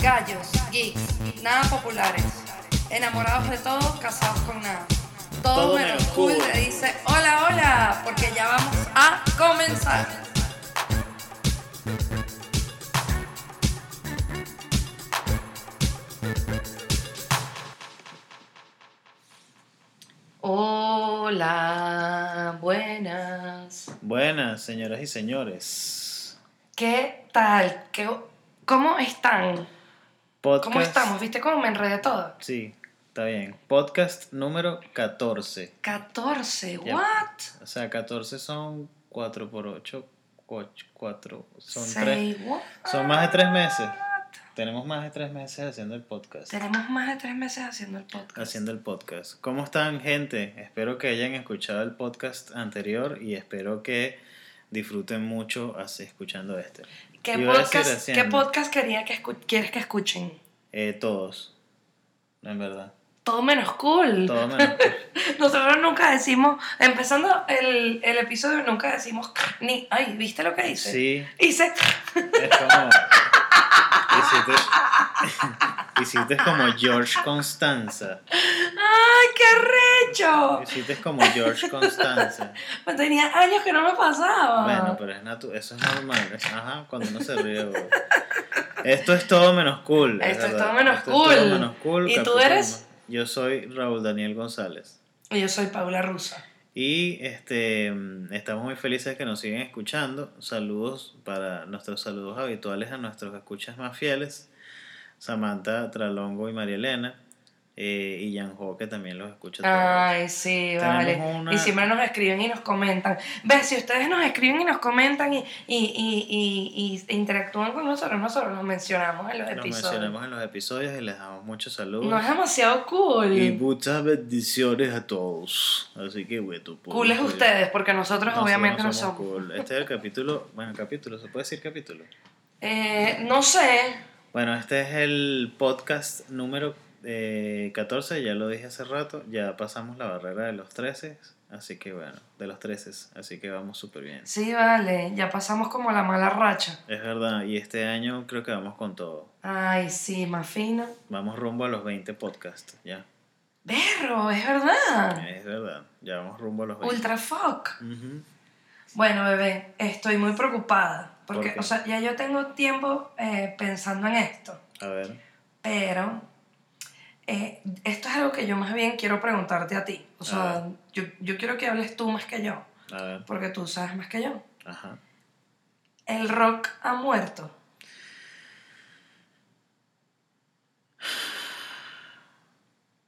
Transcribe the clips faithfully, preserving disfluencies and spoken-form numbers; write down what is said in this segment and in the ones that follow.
Gallos, geeks, nada populares, enamorados de todos, casados con nada. Todo, Todo menos cool le dice hola, hola, porque ya vamos a comenzar. Hola, buenas. Buenas, señoras y señores. ¿Qué tal? ¿Qué, ¿Cómo están? Podcast. ¿Cómo estamos? ¿Viste cómo me enredé todo? Sí, está bien. Podcast número catorce. ¿catorce? ¿What? O sea, catorce son cuatro por ocho, cuatro, son tres. Son más de tres meses. Tenemos más de tres meses haciendo el podcast. Tenemos más de tres meses haciendo el podcast. Haciendo el podcast. ¿Cómo están, gente? Espero que hayan escuchado el podcast anterior y espero que disfruten mucho escuchando este. ¿Qué, podcast, ¿qué podcast quería que escu- quieres que escuchen? Eh, todos, en verdad. Todo menos cool. Todo menos cool. Nosotros nunca decimos, empezando el, el episodio, nunca decimos ni, ay, ¿viste lo que hice? Sí. Hice. Es como. Hiciste, hiciste como George Constanza. ¡Ay, qué recho! Hiciste como George Constanza. Pues tenía años que no me pasaba. Bueno, pero es natu- eso es normal. Ajá, cuando uno se ríe. Bro. Esto es todo menos cool. Esto es, es todo menos Esto cool. Es todo menos cool. ¿Y tú eres? Yo soy Raúl Daniel González. Y yo soy Paula Rusa. Y este estamos muy felices que nos siguen escuchando. Saludos para nuestros saludos habituales a nuestros escuchas más fieles, Samantha Tralongo y María Elena, eh, y Jan Ho, que también los escucha todos. Ay, sí, vale. Una... Y siempre nos escriben y nos comentan. ¿Ves? Si ustedes nos escriben y nos comentan y, y, y, y, y interactúan con nosotros, nosotros los mencionamos en los nos episodios. Los mencionamos en los episodios y les damos muchos saludos. No es demasiado cool. Y muchas bendiciones a todos. Así que, güey, tú. Cool es ustedes, porque nosotros, nosotros obviamente no somos. No somos cool. Este es el capítulo, bueno, el capítulo, ¿se puede decir capítulo? Eh, no sé. Bueno, este es el podcast número Eh, catorce, ya lo dije hace rato, ya pasamos la barrera de los trece, así que bueno, de los trece, así que vamos súper bien. Sí, vale, ya pasamos como la mala racha. Es verdad, y este año creo que vamos con todo. Ay, sí, más fino. Vamos rumbo a los veinte podcasts, ya. Berro, es verdad. Es verdad, ya vamos rumbo a los veinte. Ultra fuck. Uh-huh. Bueno, bebé, estoy muy preocupada, porque, ¿por qué? O sea, ya yo tengo tiempo eh, pensando en esto. A ver. Pero... Eh, esto es algo que yo más bien quiero preguntarte a ti. O sea, yo, yo quiero que hables tú más que yo, porque tú sabes más que yo. Ajá. ¿El rock ha muerto?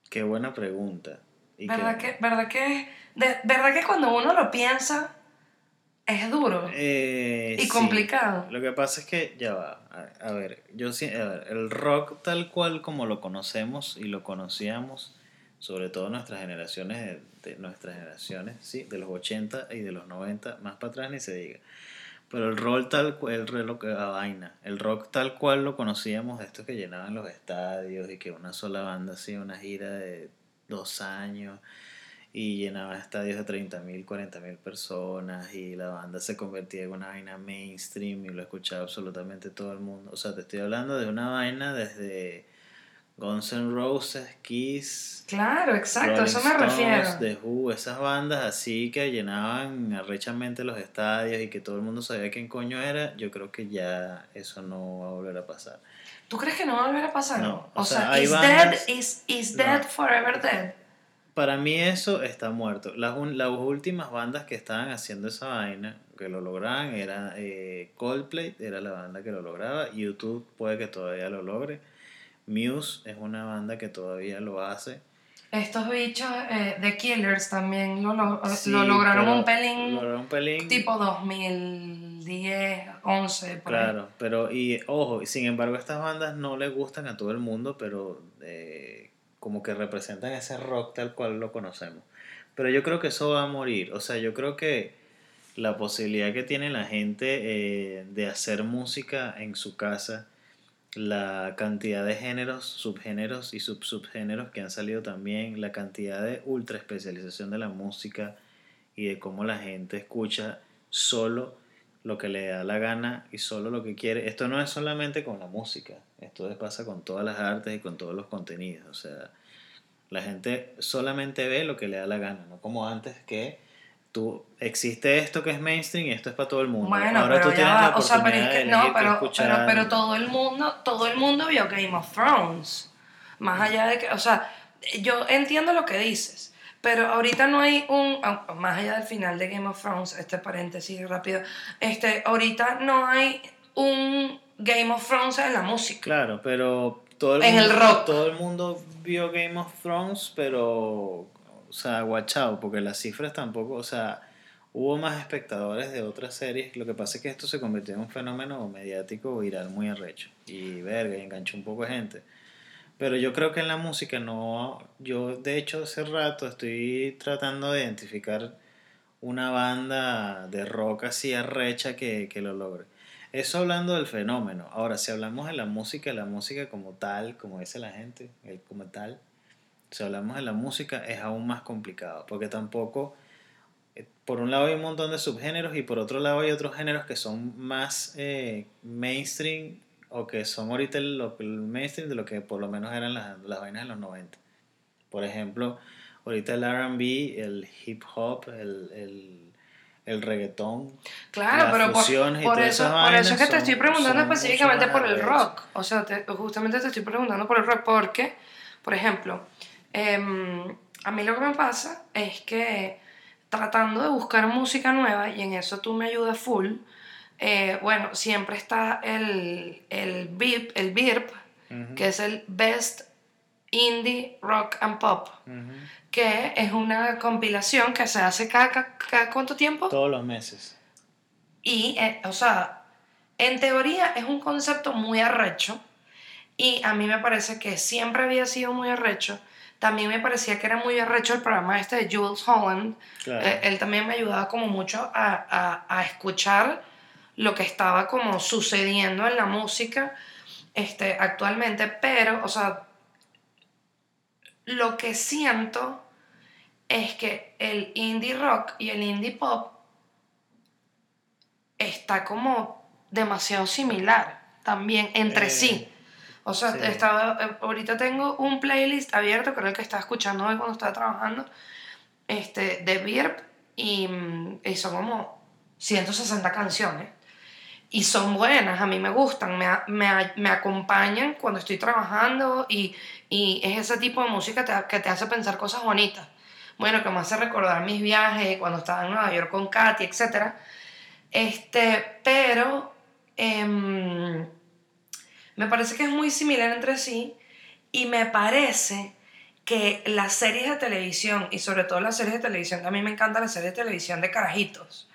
Qué buena pregunta. ¿Y ¿Verdad, qué? Que, ¿verdad, que, de, ¿Verdad que cuando uno lo piensa es duro eh, y complicado? Sí. Lo que pasa es que, ya va, a, a ver, yo sí, a ver, el rock tal cual como lo conocemos y lo conocíamos, sobre todo nuestras generaciones, de, de nuestras generaciones, sí, de los ochenta y de los noventa, más para atrás ni se diga. Pero el rock tal cual, el reloj, la vaina, el rock tal cual lo conocíamos, de estos que llenaban los estadios y que una sola banda hacía una gira de dos años. Y llenaba estadios de treinta mil, cuarenta mil personas y la banda se convertía en una vaina mainstream y lo escuchaba absolutamente todo el mundo. O sea, te estoy hablando de una vaina desde Guns N' Roses, Kiss... Claro, exacto, a eso me refiero. The Who, esas bandas así que llenaban arrechamente los estadios y que todo el mundo sabía quién coño era. Yo creo que ya eso no va a volver a pasar. ¿Tú crees que no va a volver a pasar? No, o, o sea, sea hay is bandas... Dead, is, is dead no. Forever dead. Para mí eso está muerto. Las, un, las últimas bandas que estaban haciendo esa vaina, que lo lograban, era eh, Coldplay, era la banda que lo lograba. YouTube puede que todavía lo logre. Muse es una banda que todavía lo hace. Estos bichos, eh, The Killers, también lo, lo, sí, lo lograron un pelín, lograron un pelín tipo dos mil diez, once, por claro, ahí. Pero, y ojo, sin embargo, estas bandas no le gustan a todo el mundo, pero... Eh, como que representan ese rock tal cual lo conocemos. Pero yo creo que eso va a morir. O sea, yo creo que la posibilidad que tiene la gente eh, de hacer música en su casa, la cantidad de géneros, subgéneros y subsubgéneros que han salido también, la cantidad de ultra especialización de la música y de cómo la gente escucha solo lo que le da la gana y solo lo que quiere. Esto no es solamente con la música, esto pasa con todas las artes y con todos los contenidos. O sea, la gente solamente ve lo que le da la gana, no como antes que tú, existe esto que es mainstream y esto es para todo el mundo. Bueno, ahora tú tienes la oportunidad de elegir qué escuchar. Pero, pero todo el mundo, todo el mundo vio Game of Thrones. Más allá de que, o sea, yo entiendo lo que dices, pero ahorita no hay un, más allá del final de Game of Thrones, este paréntesis rápido, este, ahorita no hay un Game of Thrones en la música. Claro, pero todo el en mundo, el rock. Todo el mundo vio Game of Thrones, pero, o sea, guachao, porque las cifras tampoco, o sea, hubo más espectadores de otras series. Lo que pasa es que esto se convirtió en un fenómeno mediático viral muy arrecho y verga, enganchó un poco de gente. Pero yo creo que en la música no... Yo, de hecho, hace rato estoy tratando de identificar una banda de rock así arrecha que, que lo logre. Eso hablando del fenómeno. Ahora, si hablamos de la música, la música como tal, como dice la gente, el como tal, si hablamos de la música es aún más complicado, porque tampoco... Por un lado hay un montón de subgéneros y por otro lado hay otros géneros que son más eh, mainstream, o que son ahorita el, el mainstream de lo que por lo menos eran las, las vainas de los noventa. Por ejemplo, ahorita el R and B, el hip hop, el, el, el reggaetón, claro, las pero fusiones por, por y eso, todas esas vainas. Por eso es que te estoy preguntando son, específicamente son por el rock. O sea, te, justamente te estoy preguntando por el rock porque, por ejemplo, eh, a mí lo que me pasa es que tratando de buscar música nueva, y en eso tú me ayudas full, Eh, bueno, siempre está el, el B I R P, el B I R P, uh-huh, que es el Best Indie Rock and Pop, uh-huh, que es una compilación que se hace cada, cada, cada ¿cuánto tiempo? Todos los meses. Y, eh, o sea, en teoría es un concepto muy arrecho, y a mí me parece que siempre había sido muy arrecho. También me parecía que era muy arrecho el programa este de Jools Holland. Claro. eh, Él también me ayudaba como mucho a, a, a escuchar lo que estaba como sucediendo en la música este, actualmente. Pero, o sea, lo que siento es que el indie rock y el indie pop está como demasiado similar también entre eh, sí. O sea, sí. Estaba, ahorita tengo un playlist abierto, creo que estaba escuchando hoy cuando estaba trabajando, este, de B I R P, y, y son como ciento sesenta canciones. Y son buenas, a mí me gustan, me, me, me acompañan cuando estoy trabajando, y, y es ese tipo de música te, que te hace pensar cosas bonitas. Bueno, que me hace recordar mis viajes cuando estaba en Nueva York con Katy, etcétera. Este, pero eh, me parece que es muy similar entre sí, y me parece que las series de televisión, y sobre todo las series de televisión, que a mí me encantan las series de televisión de carajitos.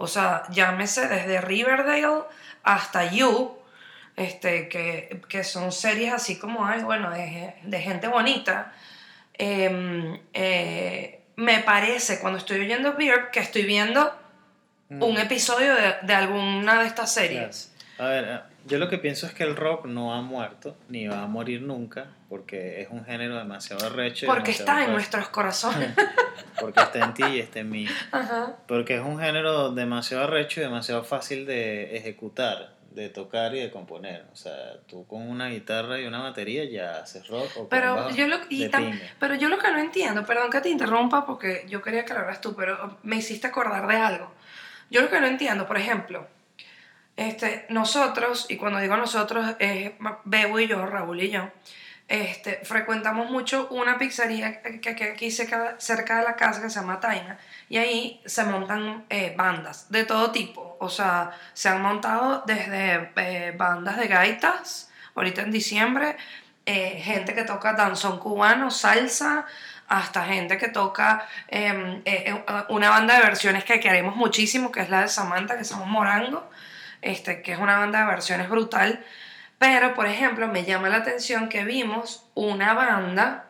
O sea, llámese desde Riverdale hasta You, este, que, que son series así como, ay, bueno, de, de gente bonita. Eh, eh, me parece, cuando estoy oyendo B I R P, que estoy viendo mm. un episodio de, de alguna de estas series. Claro. A ver, yo lo que pienso es que el rock no ha muerto, ni va a morir nunca, porque es un género demasiado arrecho. Porque demasiado está fuerte en nuestros corazones. Porque está en ti y está en mí. Ajá. Porque es un género demasiado arrecho y demasiado fácil de ejecutar, de tocar y de componer. O sea, tú con una guitarra y una batería ya haces rock o pero con bajo yo lo, y tam, pero yo lo que no entiendo, perdón que te interrumpa porque yo quería que lo hablaras tú, pero me hiciste acordar de algo. Yo lo que no entiendo, por ejemplo, este, nosotros, y cuando digo nosotros es Bebo y yo, Raúl y yo, Este, frecuentamos mucho una pizzería que, que, que aquí cerca, cerca de la casa que se llama Taina, y ahí se montan eh, bandas de todo tipo. O sea, se han montado desde eh, bandas de gaitas, ahorita en diciembre, eh, gente que toca danzón cubano, salsa, hasta gente que toca eh, eh, una banda de versiones que queremos muchísimo, que es la de Samantha, que se llama Morango, este, que es una banda de versiones brutal. Pero, por ejemplo, me llama la atención que vimos una banda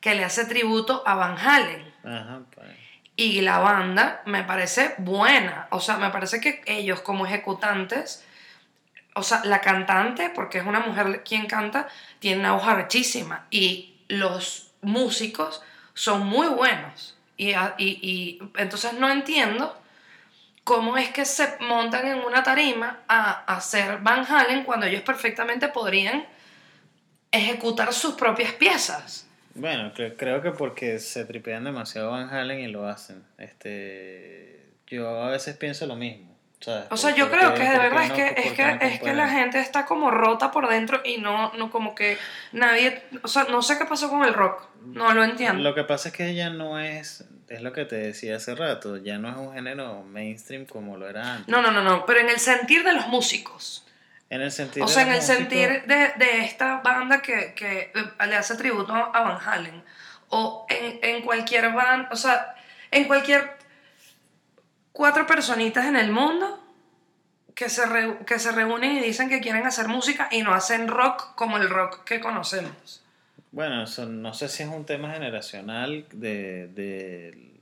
que le hace tributo a Van Halen. Ajá, pues. Y la banda me parece buena. O sea, me parece que ellos como ejecutantes, o sea, la cantante, porque es una mujer quien canta, tiene una voz arrechísima. Y los músicos son muy buenos. Y, y, y entonces no entiendo cómo es que se montan en una tarima a, a hacer Van Halen cuando ellos perfectamente podrían ejecutar sus propias piezas. Bueno, creo, creo que porque se tripean demasiado Van Halen y lo hacen. Este, yo a veces pienso lo mismo. ¿Sabes? O sea, porque, yo creo que de verdad no, es que es que no es que la gente está como rota por dentro y no no como que nadie, o sea, no sé qué pasó con el rock. No lo entiendo. Lo que pasa es que ella no es es lo que te decía hace rato, ya no es un género mainstream como lo era antes. No, no, no, no, pero en el sentir de los músicos. En el sentir, o sea, en el músicos... sentir de, de esta banda que, que le hace tributo a Van Halen. O en, en cualquier band, o sea, en cualquier cuatro personitas en el mundo que se, re, que se reúnen y dicen que quieren hacer música y no hacen rock como el rock que conocemos. Bueno, eso, no sé si es un tema generacional de, de,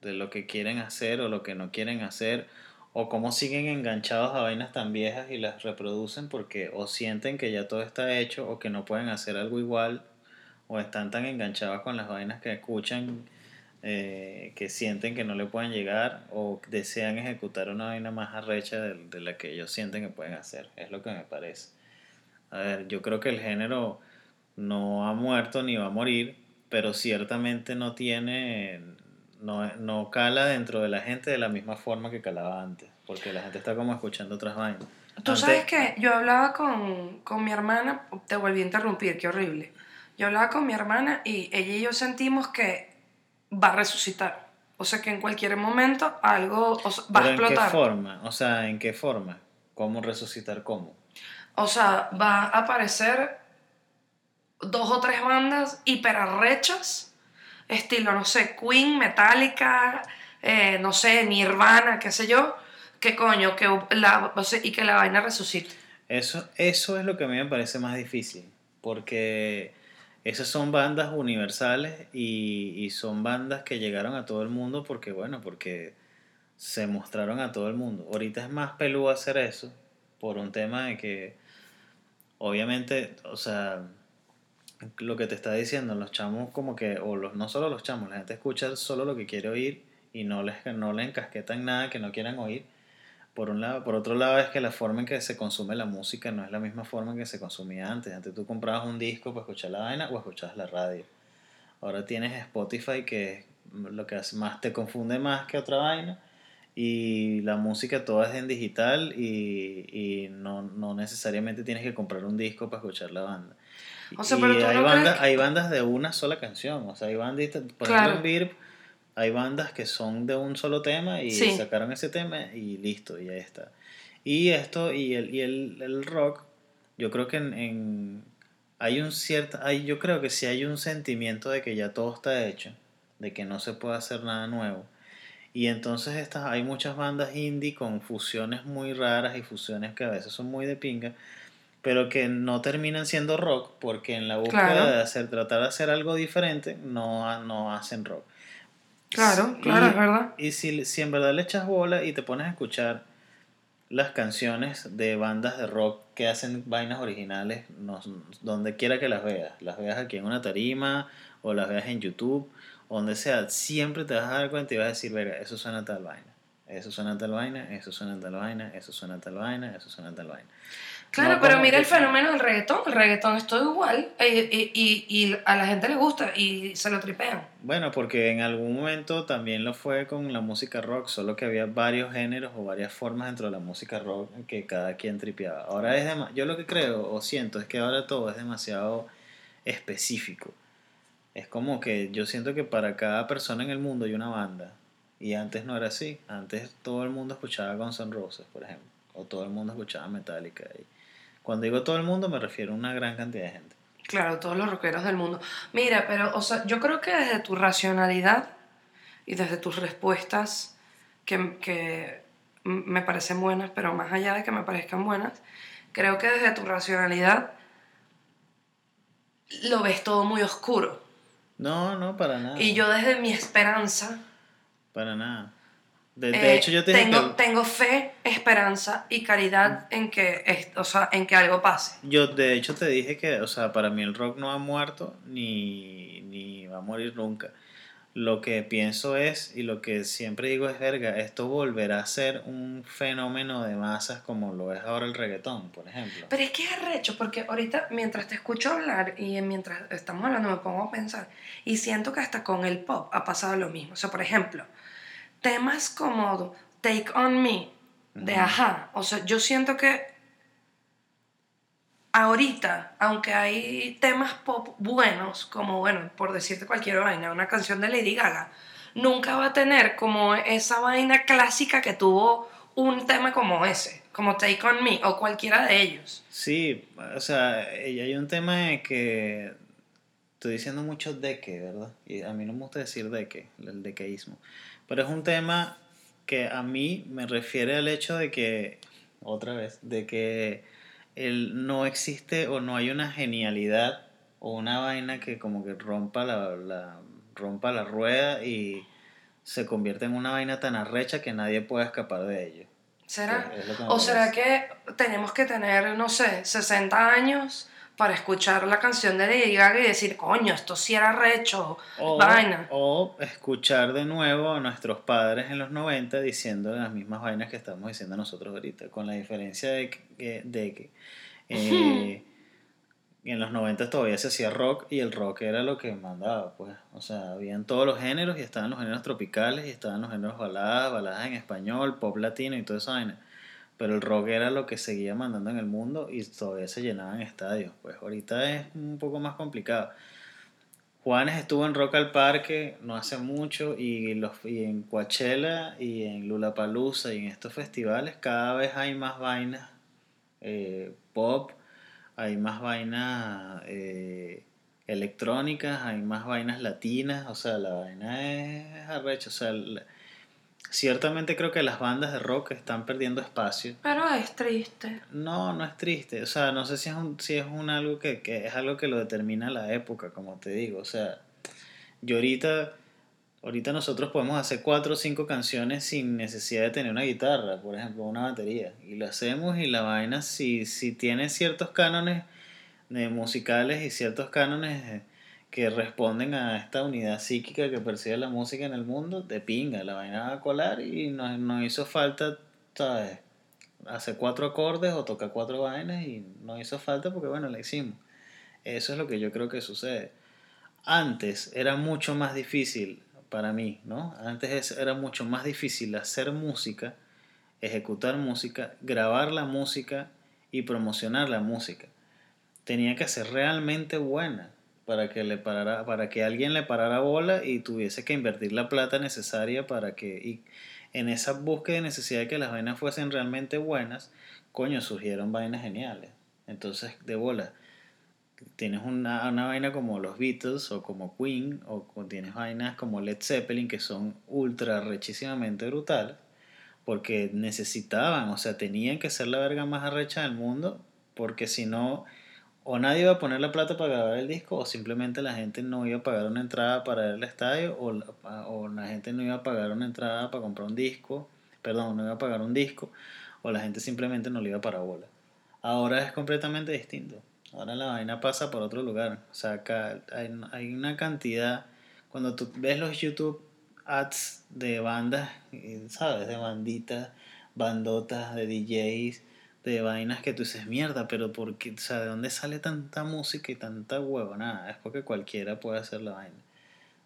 de lo que quieren hacer o lo que no quieren hacer, o cómo siguen enganchados a vainas tan viejas y las reproducen porque o sienten que ya todo está hecho o que no pueden hacer algo igual, o están tan enganchados con las vainas que escuchan eh, que sienten que no le pueden llegar, o desean ejecutar una vaina más arrecha de, de la que ellos sienten que pueden hacer. Es lo que me parece. A ver, yo creo que el género no ha muerto ni va a morir, pero ciertamente no tiene... No, no cala dentro de la gente de la misma forma que calaba antes, porque la gente está como escuchando otras vainas. Tú antes... sabes que yo hablaba con, con mi hermana, te volví a interrumpir, qué horrible. Yo hablaba con mi hermana y ella y yo sentimos que va a resucitar. O sea, que en cualquier momento algo o sea, va a explotar. ¿En qué forma? O sea, ¿en qué forma? ¿Cómo resucitar? ¿Cómo? O sea, va a aparecer dos o tres bandas hiperarrechas. Estilo, no sé, Queen, Metallica, eh, no sé, Nirvana, qué sé yo, qué coño, que la, o sea, y que la vaina resucite. Eso, eso es lo que a mí me parece más difícil, porque esas son bandas universales y, y son bandas que llegaron a todo el mundo porque, bueno, porque se mostraron a todo el mundo. Ahorita es más peludo hacer eso por un tema de que, obviamente, o sea... lo que te está diciendo, los chamos como que, o los no solo los chamos, la gente escucha solo lo que quiere oír y no les, no les encasquetan nada que no quieran oír, por un lado. Por otro lado es que la forma en que se consume la música no es la misma forma en que se consumía antes. Antes tú comprabas un disco para escuchar la vaina o escuchabas la radio. Ahora tienes Spotify, que es lo que hace más, te confunde más que otra vaina, y la música toda es en digital y, y no, no necesariamente tienes que comprar un disco para escuchar la banda. O sea, pero y hay, no bandas, que... hay bandas de una sola canción. O sea, hay bandas, por claro. ejemplo en B I R P hay bandas que son de un solo tema y sí. sacaron ese tema y listo, y ya está. Y esto, y el, y el, el rock, yo creo que en, en hay un cierto, hay, yo creo que sí hay un sentimiento de que ya todo está hecho, de que no se puede hacer nada nuevo. Y entonces estas, hay muchas bandas indie con fusiones muy raras y fusiones que a veces son muy de pinga, pero que no terminan siendo rock porque en la búsqueda claro. de hacer, tratar de hacer algo diferente no, no hacen rock. Claro, si, claro, es verdad. Y si, si en verdad le echas bola y te pones a escuchar las canciones de bandas de rock que hacen vainas originales, no, donde quiera que las veas, las veas aquí en una tarima o las veas en YouTube, donde sea, siempre te vas a dar cuenta y vas a decir, verga, eso suena tal vaina, eso suena tal vaina, eso suena tal vaina, eso suena tal vaina, eso suena tal vaina. Claro, no, pero mira el fenómeno del reggaetón. El reggaetón es todo igual y, y, y, y a la gente le gusta y se lo tripean. Bueno, porque en algún momento también lo fue con la música rock, solo que había varios géneros o varias formas dentro de la música rock que cada quien tripeaba. Ahora es dem- yo lo que creo o siento es que ahora todo es demasiado específico. Es como que yo siento que para cada persona en el mundo hay una banda. Y antes no era así. Antes todo el mundo escuchaba Guns N' Roses, por ejemplo. O todo el mundo escuchaba Metallica. Y cuando digo todo el mundo me refiero a una gran cantidad de gente. Claro, todos los rockeros del mundo. Mira, pero o sea, yo creo que desde tu racionalidad y desde tus respuestas que, que me parecen buenas, pero más allá de que me parezcan buenas, creo que desde tu racionalidad lo ves todo muy oscuro. No, no, para nada. Y yo desde mi esperanza... Para nada. De, de eh, hecho, yo te tengo, que... tengo fe, esperanza y caridad en que, o sea, en que algo pase. Yo, de hecho, te dije que, o sea, para mí el rock no ha muerto ni, ni va a morir nunca. lo que pienso es, y lo que siempre digo es, verga, esto volverá a ser un fenómeno de masas como lo es ahora el reggaetón, por ejemplo. Pero es que es arrecho, porque ahorita mientras te escucho hablar y mientras estamos hablando me pongo a pensar, y siento que hasta con el pop ha pasado lo mismo. O sea, por ejemplo, temas como Take On Me, de uh-huh. Ajá, o sea, yo siento que ahorita, aunque hay temas pop buenos, como, bueno, por decirte cualquier vaina, una canción de Lady Gaga, nunca va a tener como esa vaina clásica que tuvo un tema como ese, como Take On Me o cualquiera de ellos. Sí, o sea, hay un tema que estoy diciendo mucho de que, ¿verdad? Y a mí no me gusta decir de que, el dequeísmo, pero es un tema que a mí me refiere al hecho de que, otra vez, de que el no existe o no hay una genialidad o una vaina que como que rompa la, la rompa la rueda y se convierte en una vaina tan arrecha que nadie pueda escapar de ello. ¿Será? ¿O será que tenemos que tener, no sé, sesenta años para escuchar la canción de Lady Gaga y decir, coño, esto sí era arrecho, vaina? O escuchar de nuevo a nuestros padres en los noventa diciendo las mismas vainas que estamos diciendo nosotros ahorita, con la diferencia de que, de que eh, uh-huh. en los noventa todavía se hacía rock y el rock era lo que mandaba, pues. O sea, habían todos los géneros y estaban los géneros tropicales y estaban los géneros baladas, baladas en español, pop latino y toda esa vaina. Pero el rock era lo que seguía mandando en el mundo y todavía se llenaban estadios. Pues ahorita es un poco más complicado. Juanes estuvo en Rock al Parque no hace mucho, y, los, y en Coachella y en Lollapalooza y en estos festivales cada vez hay más vainas eh, pop, hay más vainas eh, electrónicas, hay más vainas latinas. O sea, la vaina es arrecha, o sea... La, ciertamente creo que las bandas de rock están perdiendo espacio. Pero es triste. No, no es triste. O sea, no sé si es un, si es un algo que, que es algo que lo determina la época, como te digo. O sea, yo ahorita, ahorita nosotros podemos hacer cuatro o cinco canciones sin necesidad de tener una guitarra, por ejemplo, una batería. Y lo hacemos y la vaina, si, si tiene ciertos cánones de musicales y ciertos cánones... De, que responden a esta unidad psíquica que percibe la música en el mundo, de pinga, la vaina va a colar y nos, nos hizo falta, ¿sabes? Hacer cuatro acordes o tocar cuatro vainas y nos hizo falta porque, bueno, la hicimos. Eso es lo que yo creo que sucede. Antes era mucho más difícil para mí, ¿no? Antes era mucho más difícil hacer música, ejecutar música, grabar la música y promocionar la música. Tenía que ser realmente buena. Para que, le parara, para que alguien le parara bola y tuviese que invertir la plata necesaria para que... Y en esa búsqueda de necesidad de que las vainas fuesen realmente buenas, coño, surgieron vainas geniales. Entonces, de bola, tienes una, una vaina como los Beatles o como Queen o, o tienes vainas como Led Zeppelin que son ultra rechísimamente brutales porque necesitaban, o sea, tenían que ser la verga más arrecha del mundo porque si no... O nadie iba a poner la plata para grabar el disco, o simplemente la gente no iba a pagar una entrada para ver el estadio, o la, o la gente no iba a pagar una entrada para comprar un disco, perdón, no iba a pagar un disco, o la gente simplemente no le iba para bola. Ahora es completamente distinto. Ahora la vaina pasa por otro lugar. O sea, acá hay, hay una cantidad... Cuando tú ves los YouTube ads de bandas, ¿sabes? De banditas, bandotas, de D Js... de vainas que tú dices, mierda, pero ¿por qué? O sea, ¿de dónde sale tanta música y tanta huevonada? Es porque cualquiera puede hacer la vaina.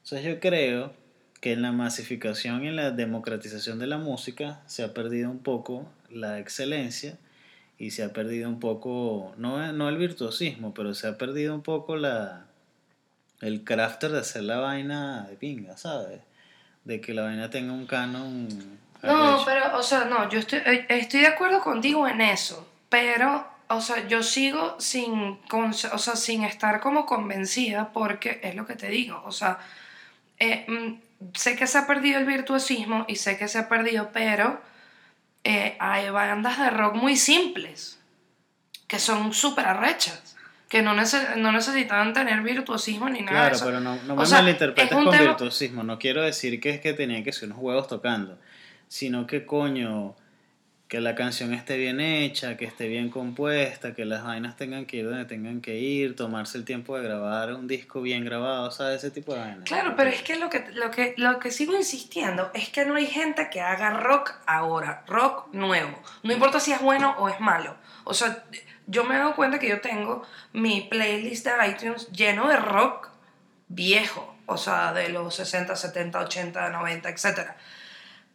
Entonces yo creo que en la masificación y en la democratización de la música se ha perdido un poco la excelencia y se ha perdido un poco, no, no el virtuosismo, pero se ha perdido un poco la el crafter de hacer la vaina de pinga, ¿sabes? De que la vaina tenga un canon... No, pero, o sea, no, yo estoy, estoy de acuerdo contigo en eso, pero, o sea, yo sigo sin, o sea, sin estar como convencida porque es lo que te digo, o sea, eh, sé que se ha perdido el virtuosismo y sé que se ha perdido, pero eh, hay bandas de rock muy simples, que son súper arrechas. Que no, neces- no necesitaban tener virtuosismo ni nada. Claro, de eso. Pero no, no me, me sea, malinterpretes con tema... virtuosismo. No quiero decir que es que tenían que ser unos huevos tocando, sino que coño, que la canción esté bien hecha, que esté bien compuesta, que las vainas tengan que ir donde tengan que ir, tomarse el tiempo de grabar un disco bien grabado, ¿sabes? Ese tipo de vainas. Claro, pero es que lo que, lo que, lo que sigo insistiendo es que no hay gente que haga rock ahora, rock nuevo. No importa si es bueno o es malo. O sea, yo me he dado cuenta que yo tengo mi playlist de iTunes lleno de rock viejo, o sea, de los sesenta, setenta, ochenta, noventa, etcétera.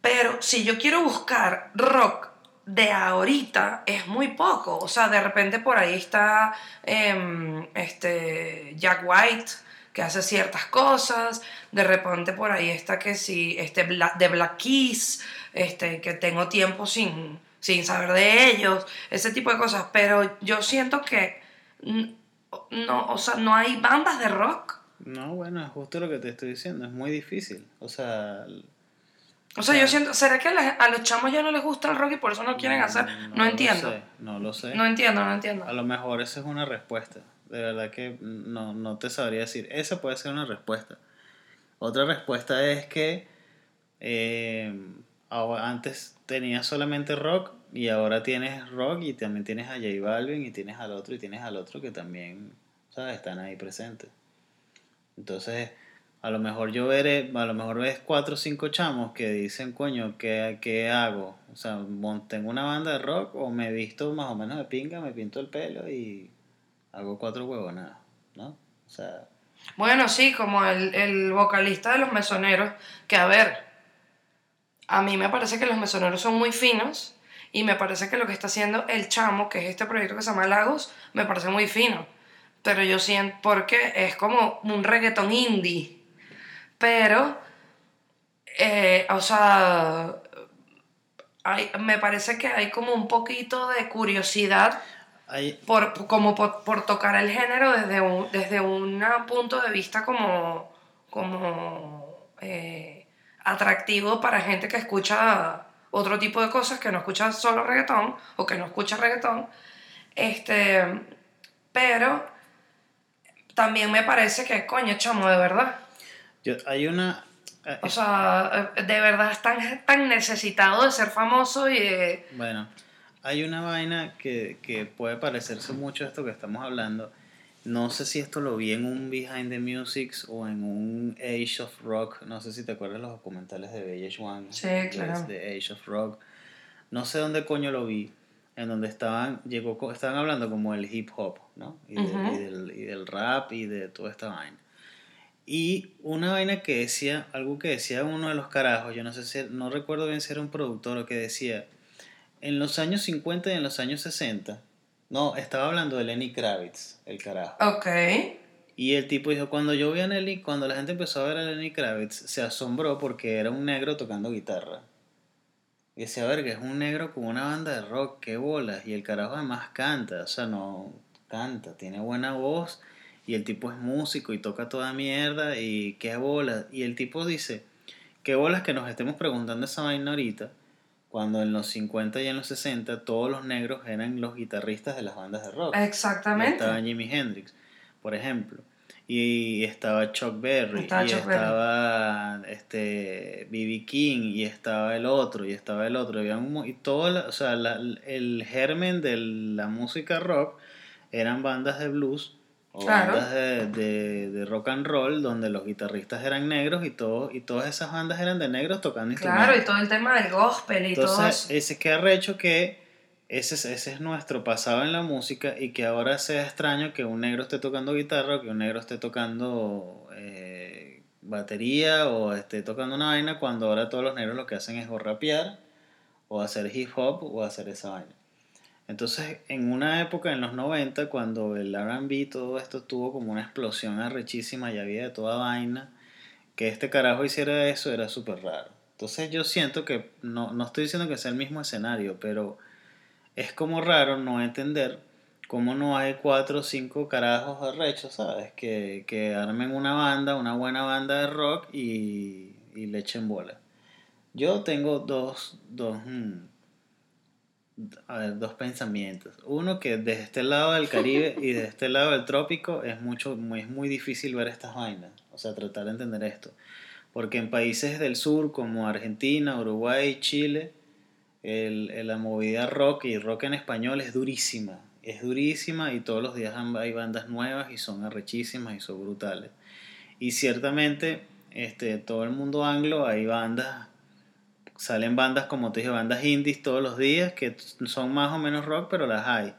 Pero si yo quiero buscar rock de ahorita es muy poco, o sea, de repente por ahí está eh, este Jack White que hace ciertas cosas, de repente por ahí está que si este Black, de Black Kiss, este que tengo tiempo sin sin saber de ellos, ese tipo de cosas, pero yo siento que no, o sea, no hay bandas de rock. No, bueno, es justo lo que te estoy diciendo, es muy difícil, o sea. O sea, yo siento, ¿será que a, la, a los chamos ya no les gusta el rock y por eso no quieren no, hacer? No, no entiendo. Sé, no lo sé. No entiendo, no entiendo. A lo mejor esa es una respuesta. De verdad que no, no te sabría decir. Esa puede ser una respuesta. Otra respuesta es que eh, antes tenías solamente rock y ahora tienes rock y también tienes a J Balvin y tienes al otro y tienes al otro que también, ¿sabes? Están ahí presentes. Entonces, a lo mejor yo veré, a lo mejor ves cuatro o cinco chamos que dicen, coño, ¿qué, qué hago? O sea, tengo una banda de rock o me visto más o menos de pinga, me pinto el pelo y hago cuatro huevonadas, ¿no? O sea... Bueno, sí, como el, el vocalista de los Mesoneros, que a ver, a mí me parece que los Mesoneros son muy finos y me parece que lo que está haciendo el chamo, que es este proyecto que se llama Lagos, me parece muy fino. Pero yo siento, porque es como un reggaetón indie. Pero, eh, o sea, hay, me parece que hay como un poquito de curiosidad hay... por, como por, por tocar el género desde un desde un punto de vista como, como eh, atractivo para gente que escucha otro tipo de cosas, que no escucha solo reggaetón o que no escucha reggaetón. Este, pero también me parece que, coño, chamo, de verdad. Yo, hay una... Eh, o sea, de verdad están tan necesitados de ser famoso y de... Bueno, hay una vaina que, que puede parecerse mucho a esto que estamos hablando. No sé si esto lo vi en un Behind the Music o en un Age of Rock. No sé si te acuerdas los documentales de V H uno. Sí, claro. De Age of Rock. No sé dónde coño lo vi. En donde estaban, llegó, estaban hablando como el hip hop, ¿no? Y, de, uh-huh. y, del, y del rap y de toda esta vaina. Y una vaina que decía, algo que decía uno de los carajos, yo no sé si, no recuerdo bien si era un productor o que decía, en los años cincuenta y en los años sesenta, no, estaba hablando de Lenny Kravitz, el carajo. Ok. Y el tipo dijo, cuando yo vi a Lenny, cuando la gente empezó a ver a Lenny Kravitz, se asombró porque era un negro tocando guitarra. Y decía, verga, es un negro con una banda de rock, qué bolas. Y el carajo además canta, o sea, no canta, tiene buena voz. Y el tipo es músico y toca toda mierda y qué bolas. Y el tipo dice, qué bolas que nos estemos preguntando esa vaina ahorita, cuando en los cincuenta y en los sesenta todos los negros eran los guitarristas de las bandas de rock. Exactamente. Y estaba Jimi Hendrix, por ejemplo. Y estaba Chuck Berry, estaba y Chuck estaba B B este, King, y estaba el otro, y estaba el otro. Había un, y todo la, o sea, la, el germen de la música rock eran bandas de blues, o claro. bandas de, de, de rock and roll donde los guitarristas eran negros y todo, y todas esas bandas eran de negros tocando instrumentos. Claro, y todo el tema del gospel y Entonces, todo eso. Ese que arrecho que ese, ese es nuestro pasado en la música y que ahora sea extraño que un negro esté tocando guitarra o que un negro esté tocando eh, batería o esté tocando una vaina cuando ahora todos los negros lo que hacen es o rapear o hacer hip hop o hacer esa vaina. Entonces, en una época, en los noventa, cuando el R and B, todo esto tuvo como una explosión arrechísima y había de toda vaina, que este carajo hiciera eso era súper raro. Entonces yo siento que, no, no estoy diciendo que sea el mismo escenario, pero es como raro no entender cómo no hay cuatro o cinco carajos arrechos, ¿sabes? Que, que armen una banda, una buena banda de rock y, y le echen bola. Yo tengo dos... dos hmm, A ver, dos pensamientos. Uno, que desde este lado del Caribe y desde este lado del trópico es mucho muy, es muy difícil ver estas vainas, o sea, tratar de entender esto. Porque en países del sur como Argentina, Uruguay, Chile, el, el, la movida rock y rock en español es durísima. Es durísima y todos los días hay bandas nuevas y son arrechísimas y son brutales. Y ciertamente, este, todo el mundo anglo, hay bandas, salen bandas, como te dije, bandas indies todos los días que son más o menos rock, pero las hay.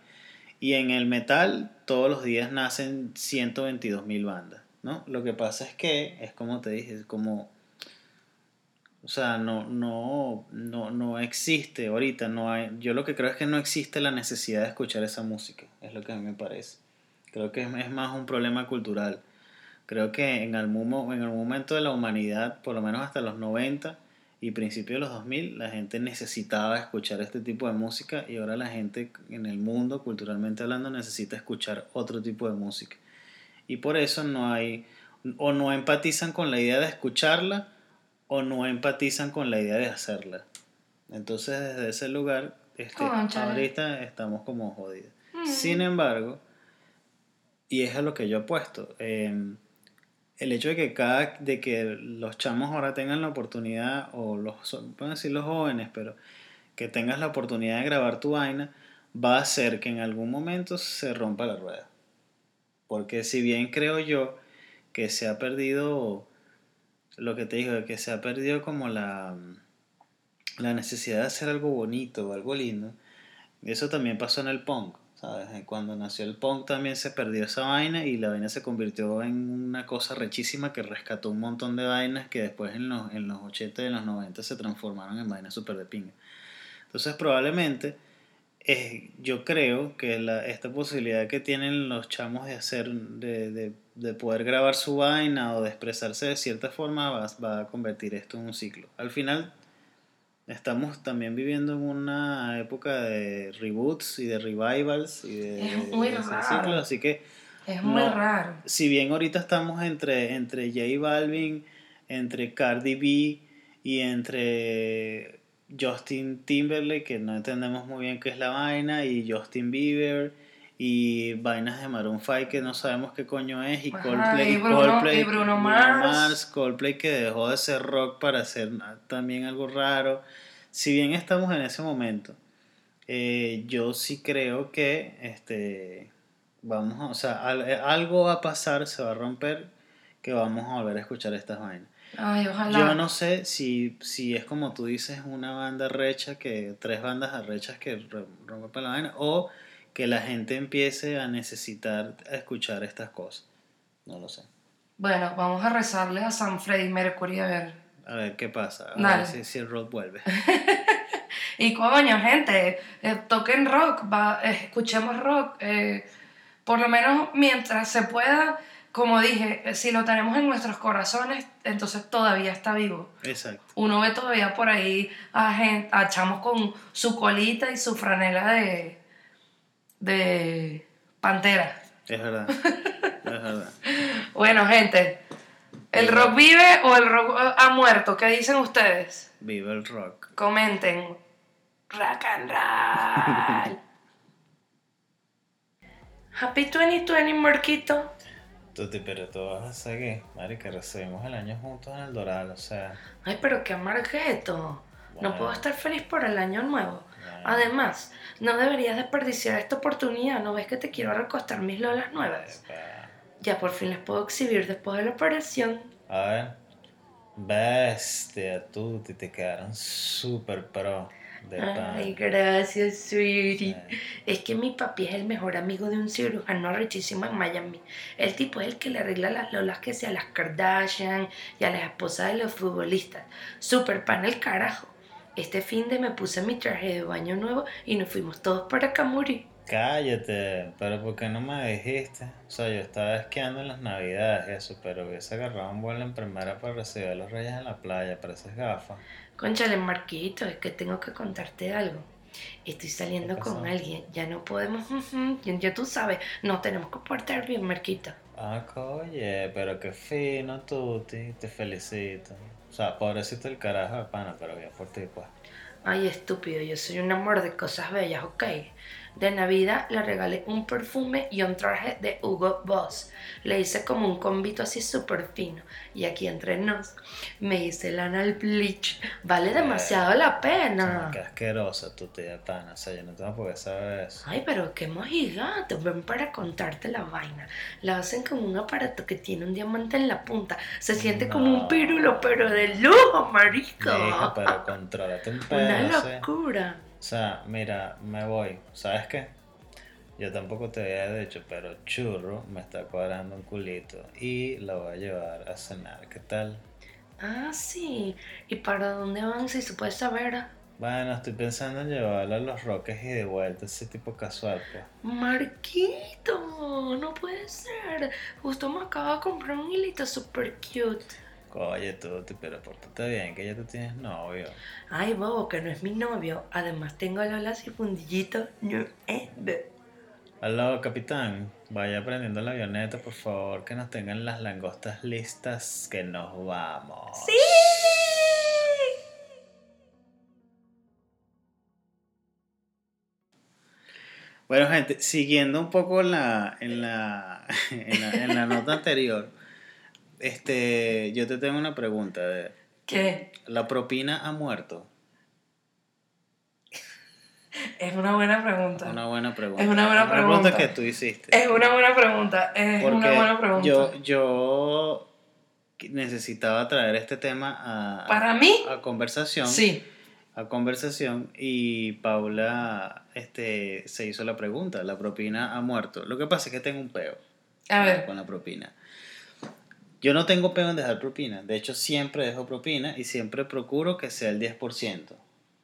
Y en el metal todos los días nacen ciento veintidós mil bandas, ¿no? Lo que pasa es que, es como te dije, es como... O sea, no, no, no, no existe ahorita, no hay, yo lo que creo es que no existe la necesidad de escuchar esa música, es lo que a mí me parece. Creo que es más un problema cultural. Creo que en algún, en algún momento de la humanidad, por lo menos hasta los noventa y principios de los dos mil, la gente necesitaba escuchar este tipo de música y ahora la gente en el mundo, culturalmente hablando, necesita escuchar otro tipo de música. Y por eso no hay, o no empatizan con la idea de escucharla, o no empatizan con la idea de hacerla. Entonces, desde ese lugar, este, oh, ahorita estamos como jodidos. Mm. Sin embargo, y es a lo que yo apuesto, eh, el hecho de que, cada, de que los chamos ahora tengan la oportunidad, o los, pueden decir los jóvenes, pero que tengas la oportunidad de grabar tu vaina, va a hacer que en algún momento se rompa la rueda. Porque si bien creo yo que se ha perdido... Lo que te digo es que se ha perdido como la, la necesidad de hacer algo bonito o algo lindo. Eso también pasó en el punk, ¿sabes? Cuando nació el punk también se perdió esa vaina y la vaina se convirtió en una cosa rechísima que rescató un montón de vainas que después en los, en los ochenta y en los noventa se transformaron en vainas súper de pinga. Entonces probablemente eh, yo creo que la, esta posibilidad que tienen los chamos de hacer... de, de de poder grabar su vaina o de expresarse de cierta forma va, va a convertir esto en un ciclo. Al final estamos también viviendo en una época de reboots y de revivals y de, es muy de raro ciclo, así que es muy no, raro. Si bien ahorita estamos entre, entre J Balvin, entre Cardi B y entre Justin Timberlake, que no entendemos muy bien qué es la vaina, y Justin Bieber y vainas de Maroon five que no sabemos qué coño es, y Coldplay, y Bruno, Coldplay, y Bruno Mars. Mars, Coldplay que dejó de ser rock para hacer también algo raro. Si bien estamos en ese momento, eh, yo sí creo que este, vamos a, o sea, al, algo va a pasar, se va a romper, que vamos a volver a escuchar estas vainas. Ay, ojalá. Yo no sé si, si es como tú dices, una banda recha, que tres bandas arrechas que rompen la vaina, o que la gente empiece a necesitar a escuchar estas cosas. No lo sé. Bueno, vamos a rezarle a San Freddie Mercury a ver. A ver qué pasa. A ver si, si el rock vuelve. Y coño, gente, eh, toquen rock, va, eh, escuchemos rock. Eh, por lo menos mientras se pueda, como dije, eh, si lo tenemos en nuestros corazones, entonces todavía está vivo. Exacto. Uno ve todavía por ahí a, gente, a chamos con su colita y su franela de... de Pantera. Es verdad. Es verdad. Bueno, gente, ¿el viva. rock vive o el rock ha muerto? ¿Qué dicen ustedes? Viva el rock. Comenten. Rock and roll. Happy veinte veinte, Marquito. Tuti, pero tú vas a seguir. Marica, recibimos el año juntos en el Doral, o sea. Ay, pero qué amargueto. Bueno. No puedo estar feliz por el año nuevo. Además, no deberías desperdiciar esta oportunidad. ¿No ves que te quiero recostar mis lolas nuevas? Epa. Ya por fin las puedo exhibir después de la operación. A ver, bestia, tú te, te quedaron super pro de pan. Ay, gracias, sweetie. Sí. Es que mi papi es el mejor amigo de un cirujano richísimo en Miami. El tipo es el que le arregla las lolas que sea a las Kardashian y a las esposas de los futbolistas. Super pan el carajo. Este fin de me puse mi traje de baño nuevo y nos fuimos todos para Camuri. Cállate, pero ¿por qué no me dijiste? O sea, yo estaba esquiando en las navidades y eso, pero hubiese agarrado un vuelo en primera para recibir a los reyes en la playa, para esas gafas. Cónchale, Marquito, es que tengo que contarte algo. Estoy saliendo con alguien, ya no podemos, ya tú sabes, no tenemos que portar bien, Marquito. Ah, oye, pero qué fino, Tuti, te felicito. O sea, pobrecito el carajo de pana, pero bien por ti, pues. Ay, estúpido, yo soy un amor de cosas bellas, ¿ok? de Navidad le regalé un perfume y un traje de Hugo Boss. Le hice como un combito así súper fino. Y aquí entre nos, me hice lana al bleach. Vale demasiado eh, la pena. Qué asquerosa tu tía Tana. O sea, yo no tengo por qué saber eso. Ay, pero qué mojigato. Ven para contarte la vaina. La hacen con un aparato que tiene un diamante en la punta. Se siente no. como un pirulo, pero de lujo, marico. Hija, pero contrólate un pedo. Una locura. ¿Sí? O sea, mira, me voy. ¿Sabes qué? Yo tampoco te había dicho, pero Churro me está cuadrando un culito y lo voy a llevar a cenar. ¿Qué tal? Ah, sí. ¿Y para dónde van, si se puede saber? Bueno, estoy pensando en llevarlo a Los Roques y de vuelta, ese tipo casual, pues. Marquito, no puede ser. Justo me acabo de comprar un hilito super cute. Oye, tú, pero pórtate bien, que ya tú tienes novio. Ay, bobo, que no es mi novio. Además tengo lolas y fundillitos nueve. Aló, capitán. Vaya prendiendo la avioneta, por favor, que nos tengan las langostas listas, que nos vamos. ¡Sí! Bueno, gente, siguiendo un poco la, en, la, en, la, en la nota anterior... Este, yo te tengo una pregunta. De, ¿Qué? ¿La propina ha muerto? Es una buena pregunta. Una buena pregunta. Es una buena pregunta. La pregunta que tú hiciste. Es una buena pregunta. Es Porque una buena pregunta. Yo, yo necesitaba traer este tema a, ¿Para mí? a conversación. Sí. A conversación y Paula este, se hizo la pregunta. ¿La propina ha muerto? Lo que pasa es que tengo un peo a ver. con la propina. Yo no tengo peo en dejar propina. De hecho, siempre dejo propina y siempre procuro que sea el diez por ciento.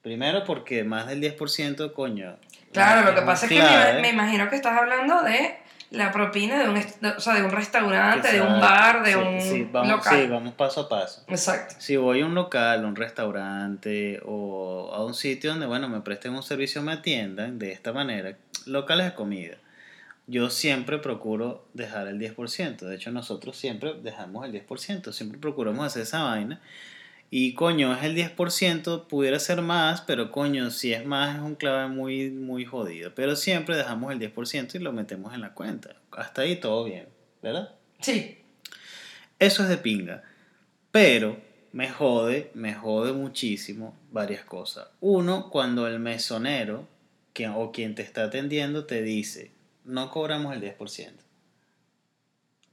Primero porque más del diez por ciento, coño... Claro, lo que pasa es que me, me imagino que estás hablando de la propina de un, o sea, de un restaurante, de un bar, de un local. Sí, vamos paso a paso. Exacto. Si voy a un local, a un restaurante o a un sitio donde, bueno, me presten un servicio, me atiendan de esta manera, locales de comida. Yo siempre procuro dejar el diez por ciento. De hecho, nosotros siempre dejamos el diez por ciento. Siempre procuramos hacer esa vaina. Y, coño, es el diez por ciento. Pudiera ser más, pero, coño, si es más es un clave muy, muy jodido. Pero siempre dejamos el diez por ciento y lo metemos en la cuenta. Hasta ahí todo bien, ¿verdad? Sí. Eso es de pinga. Pero me jode, me jode muchísimo varias cosas. Uno, cuando el mesonero quien, o quien te está atendiendo te dice... No cobramos el diez por ciento.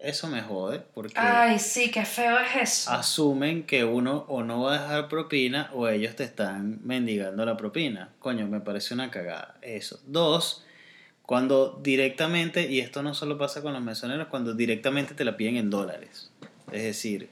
Eso me jode porque... Ay, sí, qué feo es eso. Asumen que uno o no va a dejar propina o ellos te están mendigando la propina. Coño, me parece una cagada. Eso. Dos, cuando directamente, y esto no solo pasa con los mesoneros, cuando directamente te la piden en dólares. Es decir,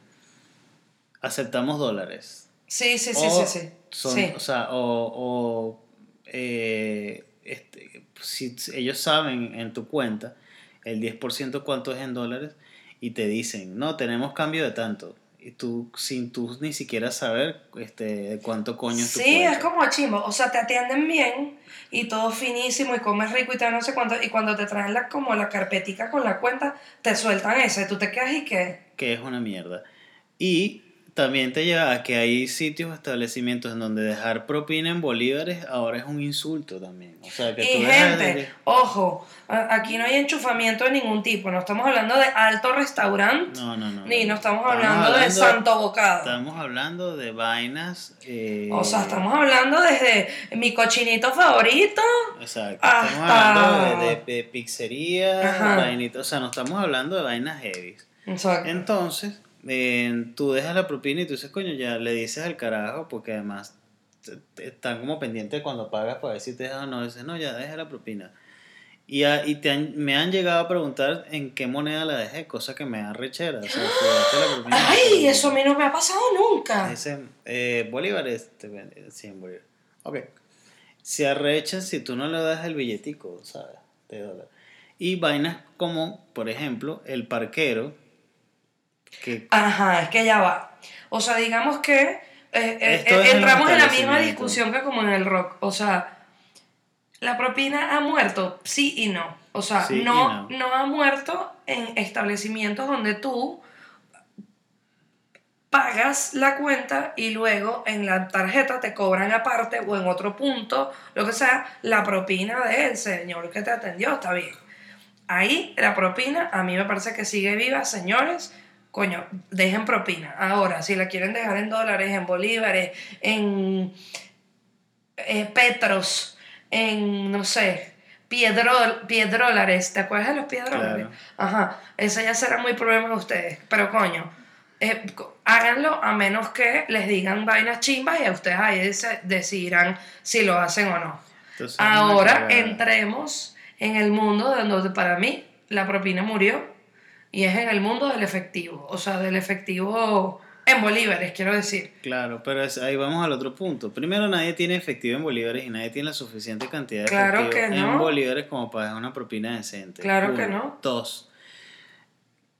aceptamos dólares. Sí, sí, sí, o sí, sí. Son, sí. O sea, o... o eh, Este, si ellos saben en tu cuenta el diez por ciento cuánto es en dólares y te dicen, no, tenemos cambio de tanto, y tú sin tú ni siquiera saber este, cuánto coño es tu cuenta. Sí, es como chimbo, o sea, te atienden bien y todo finísimo y comes rico y tal, no sé cuánto, y cuando te traen la, como la carpetica con la cuenta, te sueltan ese, tú te quedas y qué. Que es una mierda. Y... También te lleva a que hay sitios, establecimientos en donde dejar propina en bolívares ahora es un insulto también. O sea, que y tú gente, de... ojo, aquí no hay enchufamiento de ningún tipo. No estamos hablando de alto restaurante, no, no, no, ni no estamos, estamos hablando, hablando de santo bocado. Estamos hablando de vainas... Eh... O sea, estamos hablando desde mi cochinito favorito. Exacto, hasta... estamos hablando de, de, de pizzerías, vainitos. O sea, no estamos hablando de vainas heavy. Exacto. Entonces... Eh, tú dejas la propina y tú dices, coño, ya le dices al carajo, porque además te, te, están como pendientes cuando pagas para ver si te dejas o no. Dices, no, ya deja la propina. Y, a, y te han, me han llegado a preguntar en qué moneda la dejé, cosa que me da rechera. O sea, la propina. ¡Ay! Eso a mí no me ha pasado nunca. Dicen, eh, bolívares, cien bolívares. Ok. Se arrechan si tú no le das el billetico, ¿sabes? De dólar. Y vainas como, por ejemplo, el parquero. Que... Ajá, es que ya va. O sea, digamos que eh, eh, entramos en la misma discusión que como en el rock. O sea, la propina ha muerto, sí y no. O sea, sí no, no. no ha muerto en establecimientos donde tú pagas la cuenta y luego en la tarjeta te cobran aparte o en otro punto, lo que sea, la propina del señor que te atendió, está bien. Ahí la propina a mí me parece que sigue viva, señores, coño, dejen propina. Ahora, si la quieren dejar en dólares, en bolívares, en eh, petros, en, no sé, piedrol, piedrólares, ¿te acuerdas de los piedrólares? Claro. Ajá, ese ya será muy problema de ustedes, pero coño... Eh, háganlo a menos que les digan vainas chimbas y a ustedes ahí decidirán si lo hacen o no. Entonces, ahora entremos en el mundo donde para mí la propina murió y es en el mundo del efectivo, o sea, del efectivo en bolívares, quiero decir. Claro, pero es, ahí vamos al otro punto. Primero, nadie tiene efectivo en bolívares y nadie tiene la suficiente cantidad de claro efectivo que no. en bolívares como para dejar una propina decente. Claro Uno, que no. Dos.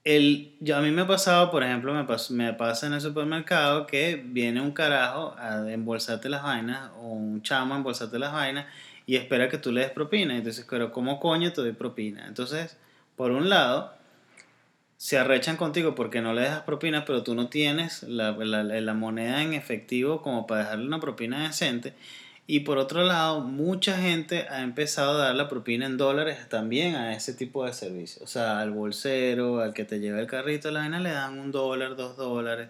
El, yo, a mí me ha pasado, por ejemplo, me, pas, me pasa en el supermercado que viene un carajo a embolsarte las vainas o un chamo a embolsarte las vainas y espera que tú le des propina. Entonces, pero ¿cómo coño te doy propina? Entonces, por un lado, se arrechan contigo porque no le dejas propina, pero tú no tienes la, la, la moneda en efectivo como para dejarle una propina decente. Y por otro lado, mucha gente ha empezado a dar la propina en dólares también a ese tipo de servicios. O sea, al bolsero, al que te lleva el carrito de la vaina, le dan un dólar, dos dólares,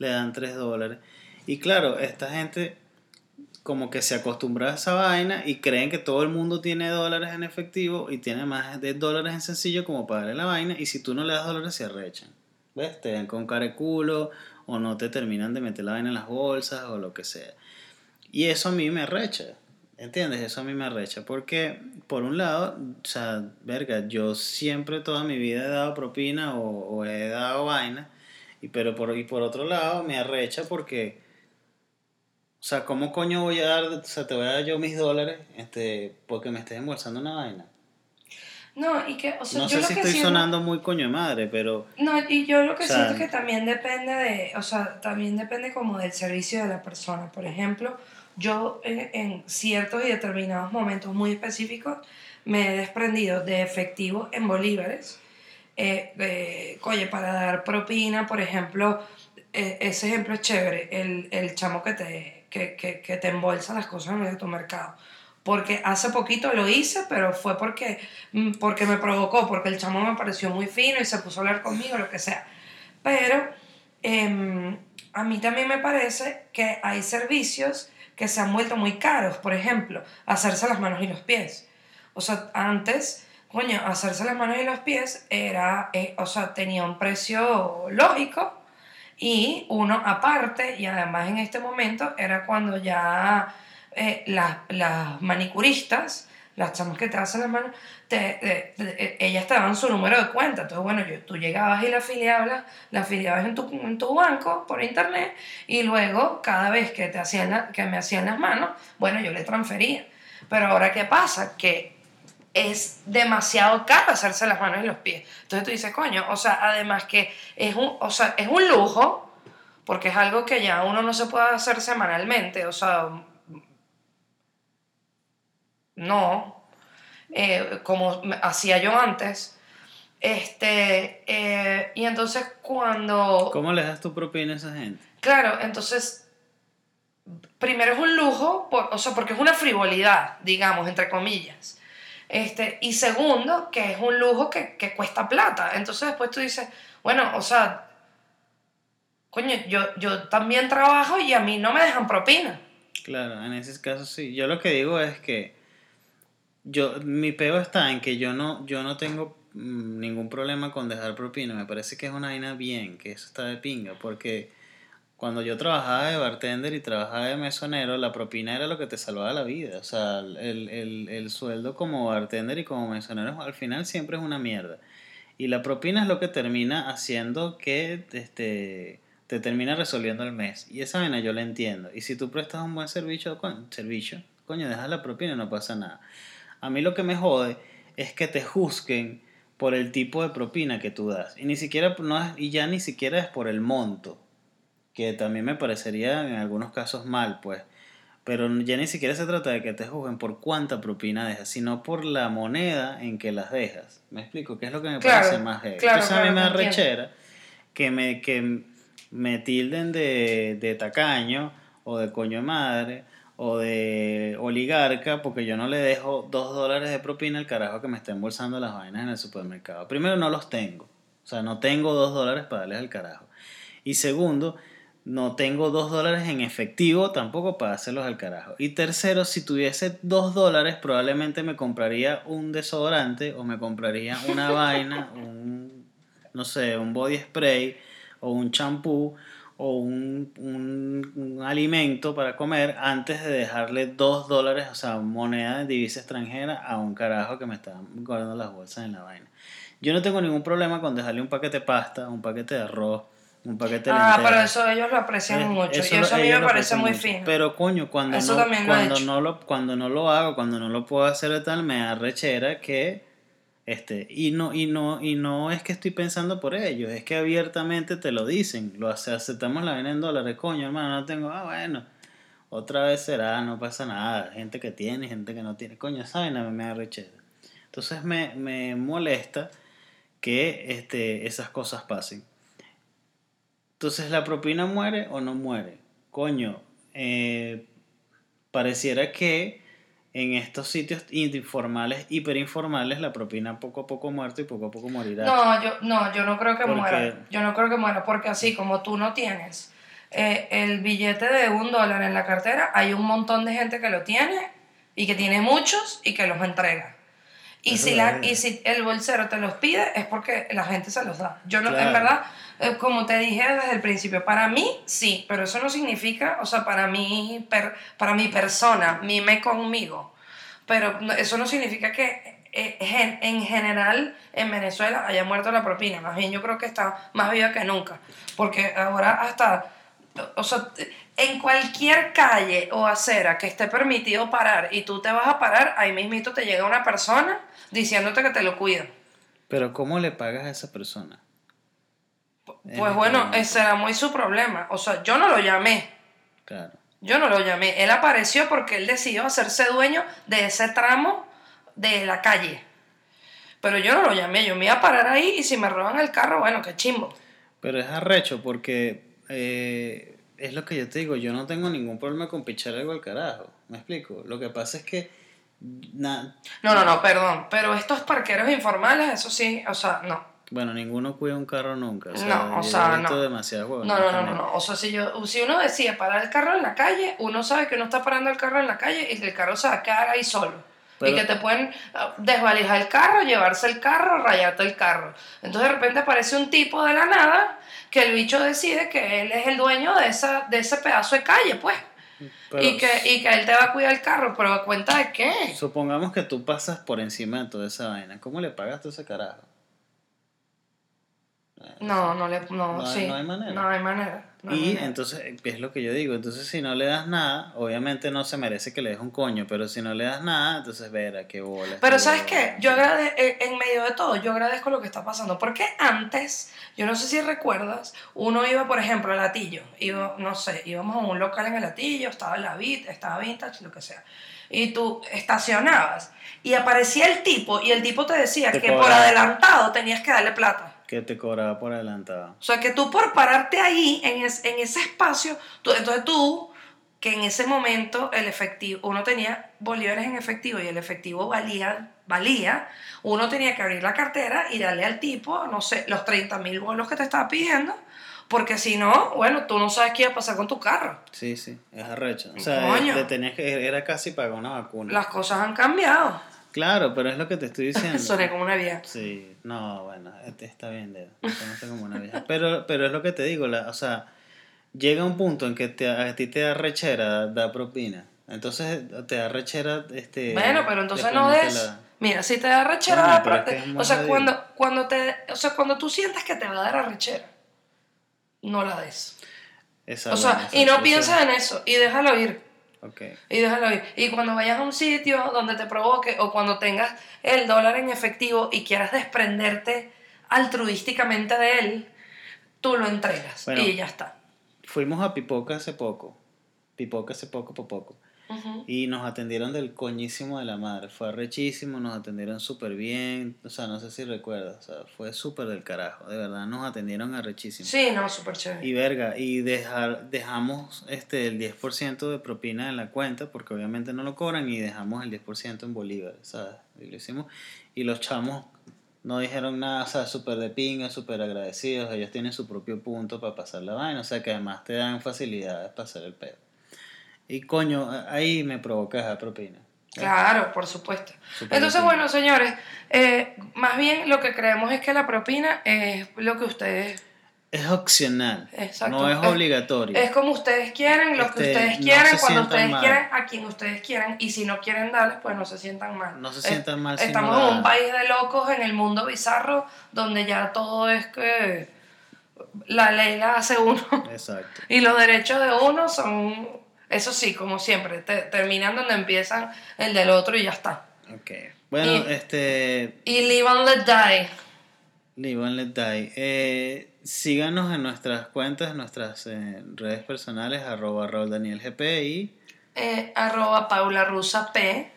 le dan tres dólares. Y claro, esta gente como que se acostumbra a esa vaina y creen que todo el mundo tiene dólares en efectivo y tiene más de dólares en sencillo como para darle la vaina. Y si tú no le das dólares, se arrechan. ¿Ves? Te dan con cara de culo o no te terminan de meter la vaina en las bolsas o lo que sea. Y eso a mí me arrecha, ¿entiendes? Eso a mí me arrecha, porque por un lado, o sea, verga, yo siempre toda mi vida he dado propina o, o he dado vaina, y, pero por, y por otro lado me arrecha porque, o sea, ¿cómo coño voy a dar, o sea, te voy a dar yo mis dólares este, porque me estés embolsando una vaina? No, y que, o sea, no yo sé lo si que estoy siento... sonando muy coño de madre, pero... No, y yo lo que o sea, siento es que también depende de, o sea, también depende como del servicio de la persona. Por ejemplo, yo en, en ciertos y determinados momentos muy específicos me he desprendido de efectivo en bolívares, eh, eh, oye, para dar propina, por ejemplo, eh, ese ejemplo es chévere, el, el chamo que te, que, que, que te embolsa las cosas en el supermercado. Porque hace poquito lo hice, pero fue porque, porque me provocó, porque el chamo me pareció muy fino y se puso a hablar conmigo, lo que sea. Pero eh, a mí también me parece que hay servicios que se han vuelto muy caros. Por ejemplo, hacerse las manos y los pies. O sea, antes, coño, hacerse las manos y los pies era, eh, o sea, tenía un precio lógico y uno aparte, y además en este momento era cuando ya... Eh, las, las manicuristas, las chamas que te hacen las manos, te, te, te, ellas te daban su número de cuenta. Entonces, bueno, yo, tú llegabas y la afiliabas, la afiliabas en tu, en tu banco por internet y luego cada vez que, te hacían la, que me hacían las manos, bueno, yo le transfería. Pero ahora, ¿qué pasa? Que es demasiado caro hacerse las manos y los pies. Entonces tú dices, coño, o sea, además que es un, o sea, es un lujo porque es algo que ya uno no se puede hacer semanalmente, o sea... No, eh, como hacía yo antes. Este, eh, y entonces cuando... ¿Cómo les das tu propina a esa gente? Claro, entonces, primero es un lujo, por, o sea, porque es una frivolidad, digamos, entre comillas. Este, y segundo, que es un lujo que, que cuesta plata. Entonces después tú dices, bueno, o sea, coño, yo, yo también trabajo y a mí no me dejan propina. Claro, en ese caso sí. Yo lo que digo es que... Yo, mi peo está en que yo no, yo no tengo ningún problema con dejar propina. Me parece que es una vaina bien, que eso está de pinga. Porque cuando yo trabajaba de bartender y trabajaba de mesonero, la propina era lo que te salvaba la vida. O sea, el, el, el sueldo como bartender y como mesonero al final siempre es una mierda. Y la propina es lo que termina haciendo que este, te termina resolviendo el mes. Y esa vaina yo la entiendo. Y si tú prestas un buen servicio, coño, servicio, coño, dejas la propina y no pasa nada. A mí lo que me jode es que te juzguen por el tipo de propina que tú das. Y, ni siquiera, no es, y ya ni siquiera es por el monto, que también me parecería en algunos casos mal, pues. Pero ya ni siquiera se trata de que te juzguen por cuánta propina dejas, sino por la moneda en que las dejas. ¿Me explico? ¿Qué es lo que me claro, parece más heavy? Claro, Entonces claro, a mí me da rechera que me, que, me tilden de, de tacaño o de coño de madre o de oligarca porque yo no le dejo dos dólares de propina al carajo que me está embolsando las vainas en el supermercado. Primero, no los tengo. O sea, no tengo dos dólares para darles al carajo. Y segundo, no tengo dos dólares en efectivo tampoco para hacerlos al carajo. Y tercero, si tuviese dos dólares probablemente me compraría un desodorante o me compraría una vaina, un, no sé, un body spray o un champú o un, un, un alimento para comer antes de dejarle dos dólares, o sea, moneda de divisa extranjera a un carajo que me está guardando las bolsas en la vaina. Yo no tengo ningún problema con dejarle un paquete de pasta, un paquete de arroz, un paquete de lentejas. Ah, pero eso ellos lo aprecian mucho. Eso, y eso a mí me parece muy mucho. fino. Pero coño, cuando eso no, cuando lo no lo cuando no lo hago, cuando no lo puedo hacer de tal, me da rechera que este y no y no y no es que estoy pensando por ellos, es que abiertamente te lo dicen. Lo aceptamos la vaina en dólares, coño, hermano, no tengo. Ah, bueno. Otra vez será, no pasa nada. Gente que tiene, gente que no tiene, coño, esa vaina me da rechera. Entonces me me molesta que este esas cosas pasen. Entonces, ¿la propina muere o no muere? Coño, eh, pareciera que en estos sitios informales, hiperinformales, la propina poco a poco muerto y poco a poco morirá. No, yo no, yo no creo que porque... muera. Yo no creo que muera, porque así como tú no tienes eh, el billete de un dólar en la cartera, hay un montón de gente que lo tiene y que tiene muchos y que los entrega. Y si, la, y si el bolsero te los pide es porque la gente se los da. Yo no, claro. En verdad, como te dije desde el principio, para mí sí, pero eso no significa, o sea, para mí, per, para mi persona, mime conmigo. Pero eso no significa que en, en general en Venezuela haya muerto la propina. Más bien yo creo que está más viva que nunca. Porque ahora hasta, o sea, en cualquier calle o acera que esté permitido parar y tú te vas a parar, ahí mismito te llega una persona diciéndote que te lo cuida. Pero ¿cómo le pagas a esa persona? Pues bueno, ese era muy su problema. O sea, yo no lo llamé. Claro. Yo no lo llamé. Él apareció porque él decidió hacerse dueño de ese tramo de la calle. Pero yo no lo llamé. Yo me iba a parar ahí y si me roban el carro, bueno, qué chimbo. Pero es arrecho porque... Eh... Es lo que yo te digo, yo no tengo ningún problema con pichar algo al carajo, ¿me explico? Lo que pasa es que... Na, no, no, no, perdón, pero estos parqueros informales, eso sí, o sea, no. Bueno, ninguno cuida un carro nunca, o sea, no, o sea, no. Demasiado huevo, no, no, no, no, no, o sea, si, yo, si uno decía parar el carro en la calle, uno sabe que uno está parando el carro en la calle y que el carro se va a quedar ahí solo. Pero, y que te pueden desvalijar el carro, llevarse el carro, rayarte el carro. Entonces de repente aparece un tipo de la nada que el bicho decide que él es el dueño de esa de ese pedazo de calle, pues. Pero, y, que, y que él te va a cuidar el carro, pero ¿a cuenta de qué? Supongamos que tú pasas por encima de toda esa vaina. ¿Cómo le pagas tú ese carajo? No, no le... No, no, sí. no hay manera. No hay manera. No y manera. Entonces, es lo que yo digo, entonces si no le das nada, obviamente no se merece que le des un coño, pero si no le das nada, entonces verá qué bola. Pero qué ¿sabes bola, qué? Yo agradezco, en medio de todo, yo agradezco lo que está pasando, porque antes, yo no sé si recuerdas, uno iba, por ejemplo, al Latillo, iba, no sé, íbamos a un local en el Latillo, estaba la Vit, estaba Vintage, lo que sea, y tú estacionabas, y aparecía el tipo, y el tipo te decía te que cobraba. Por adelantado tenías que darle plata. Que te cobraba por adelantado. O sea, que tú por pararte ahí, en, es, en ese espacio, tú, entonces tú, que en ese momento el efectivo, uno tenía bolívares en efectivo y el efectivo valía, valía, uno tenía que abrir la cartera y darle al tipo, no sé, los treinta mil bolos que te estaba pidiendo, porque si no, bueno, tú no sabes qué iba a pasar con tu carro. Sí, sí, es arrecho. O sea, coño, te tenías que, era casi pagar una vacuna. Las cosas han cambiado. Claro, pero es lo que te estoy diciendo. Soné como una vieja. Sí, no, bueno, está bien, Dedo. Soné como una vieja. Pero, pero es lo que te digo, la, o sea, llega un punto en que te, a ti te da rechera, da propina. Entonces te da rechera, este... Bueno, pero entonces no des... La... Mira, si te da rechera, bueno, da propina. Es que o sea, cuando, cuando te, o sea, cuando tú sientas que te va a dar a rechera, no la des. Esa, o sea, buena, y no piensas en eso, y déjalo ir. Okay. Y déjalo ir. Y cuando vayas a un sitio donde te provoque o cuando tengas el dólar en efectivo y quieras desprenderte altruísticamente de él, tú lo entregas, bueno, y ya está. Fuimos a Pipoca hace poco. Pipoca hace poco por poco. Uh-huh. Y nos atendieron del coñísimo de la madre. Fue rechísimo, nos atendieron súper bien. O sea, no sé si recuerdas. O sea, fue súper del carajo. De verdad, nos atendieron a rechísimo. Sí, no, súper chévere. Y verga, y dejar, dejamos este, el diez por ciento de propina en la cuenta, porque obviamente no lo cobran, y dejamos el diez por ciento en bolívares, ¿sabes? Y lo hicimos. Y los chamos no dijeron nada, o sea, súper de pinga, súper agradecidos. Ellos tienen su propio punto para pasar la vaina. O sea, que además te dan facilidades para hacer el pedo. Y coño, ahí me provoca esa propina. Claro, por supuesto. Super Entonces, propina. Bueno, señores, eh, más bien lo que creemos es que la propina es lo que ustedes... Es opcional. Exacto. No es obligatorio. Es, es como ustedes quieren, lo este, que ustedes quieren, no cuando ustedes mal. Quieren, a quien ustedes quieren. Y si no quieren darles, pues no se sientan mal. No se es, sientan mal. Estamos en un país de locos, en el mundo bizarro, donde ya todo es que la ley la hace uno. Exacto. Y los derechos de uno son... Eso sí, como siempre, te, terminan donde empiezan el del otro y ya está. Okay. Bueno, y, este... Y live and let die. Live and let die. Eh, síganos en nuestras cuentas, en nuestras eh, redes personales, arroba Raúl Daniel G P y... Eh, arroba Paula Rusa P.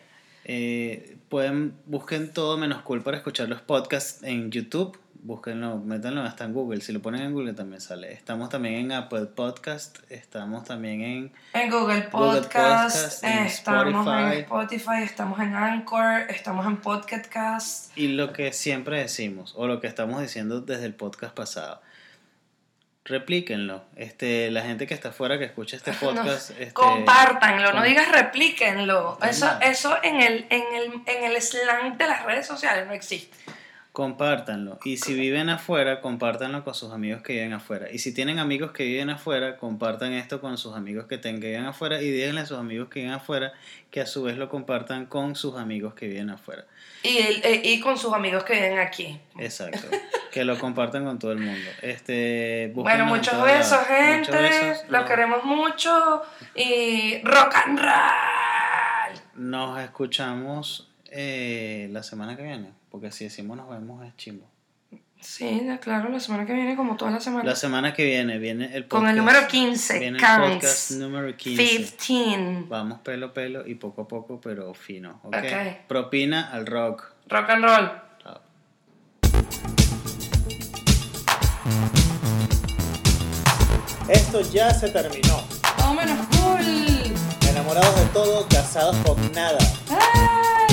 Eh, pueden, busquen Todo Menos Cool para escuchar los podcasts en YouTube. Búsquenlo, métanlo hasta en Google. Si lo ponen en Google también sale. Estamos también en Apple Podcast. Estamos también en... En Google Podcast. Google Podcast, en estamos Spotify. En Spotify. Estamos en Anchor. Estamos en Pocket Cast. Y lo que siempre decimos, o lo que estamos diciendo desde el podcast pasado, replíquenlo. Este, la gente que está afuera que escucha este podcast... No, este, compártanlo, con... no digas replíquenlo. Eso, eso en el, en el, en el slang de las redes sociales no existe. Compártanlo. Y si viven afuera, compártanlo con sus amigos que viven afuera. Y si tienen amigos que viven afuera, compartan esto con sus amigos que, ten, que viven afuera. Y díganle a sus amigos que viven afuera que a su vez lo compartan con sus amigos que viven afuera. Y, el, y con sus amigos que viven aquí. Exacto. Que lo compartan con todo el mundo. Este, bueno, muchos besos, gente. Muchos besos. Los queremos mucho. Y rock and roll. Nos escuchamos eh, la semana que viene. Porque si decimos nos vemos es chimbo. Sí, claro, la semana que viene, como todas las semanas. La semana que viene viene el podcast. Con el número quince. Viene el podcast número quince. Vamos pelo a pelo y poco a poco, pero fino. Ok. okay. Propina al rock. Rock and roll. Oh. Esto ya se terminó. Todo menos cool. Enamorados de todo, casados con nada. ¡Ah!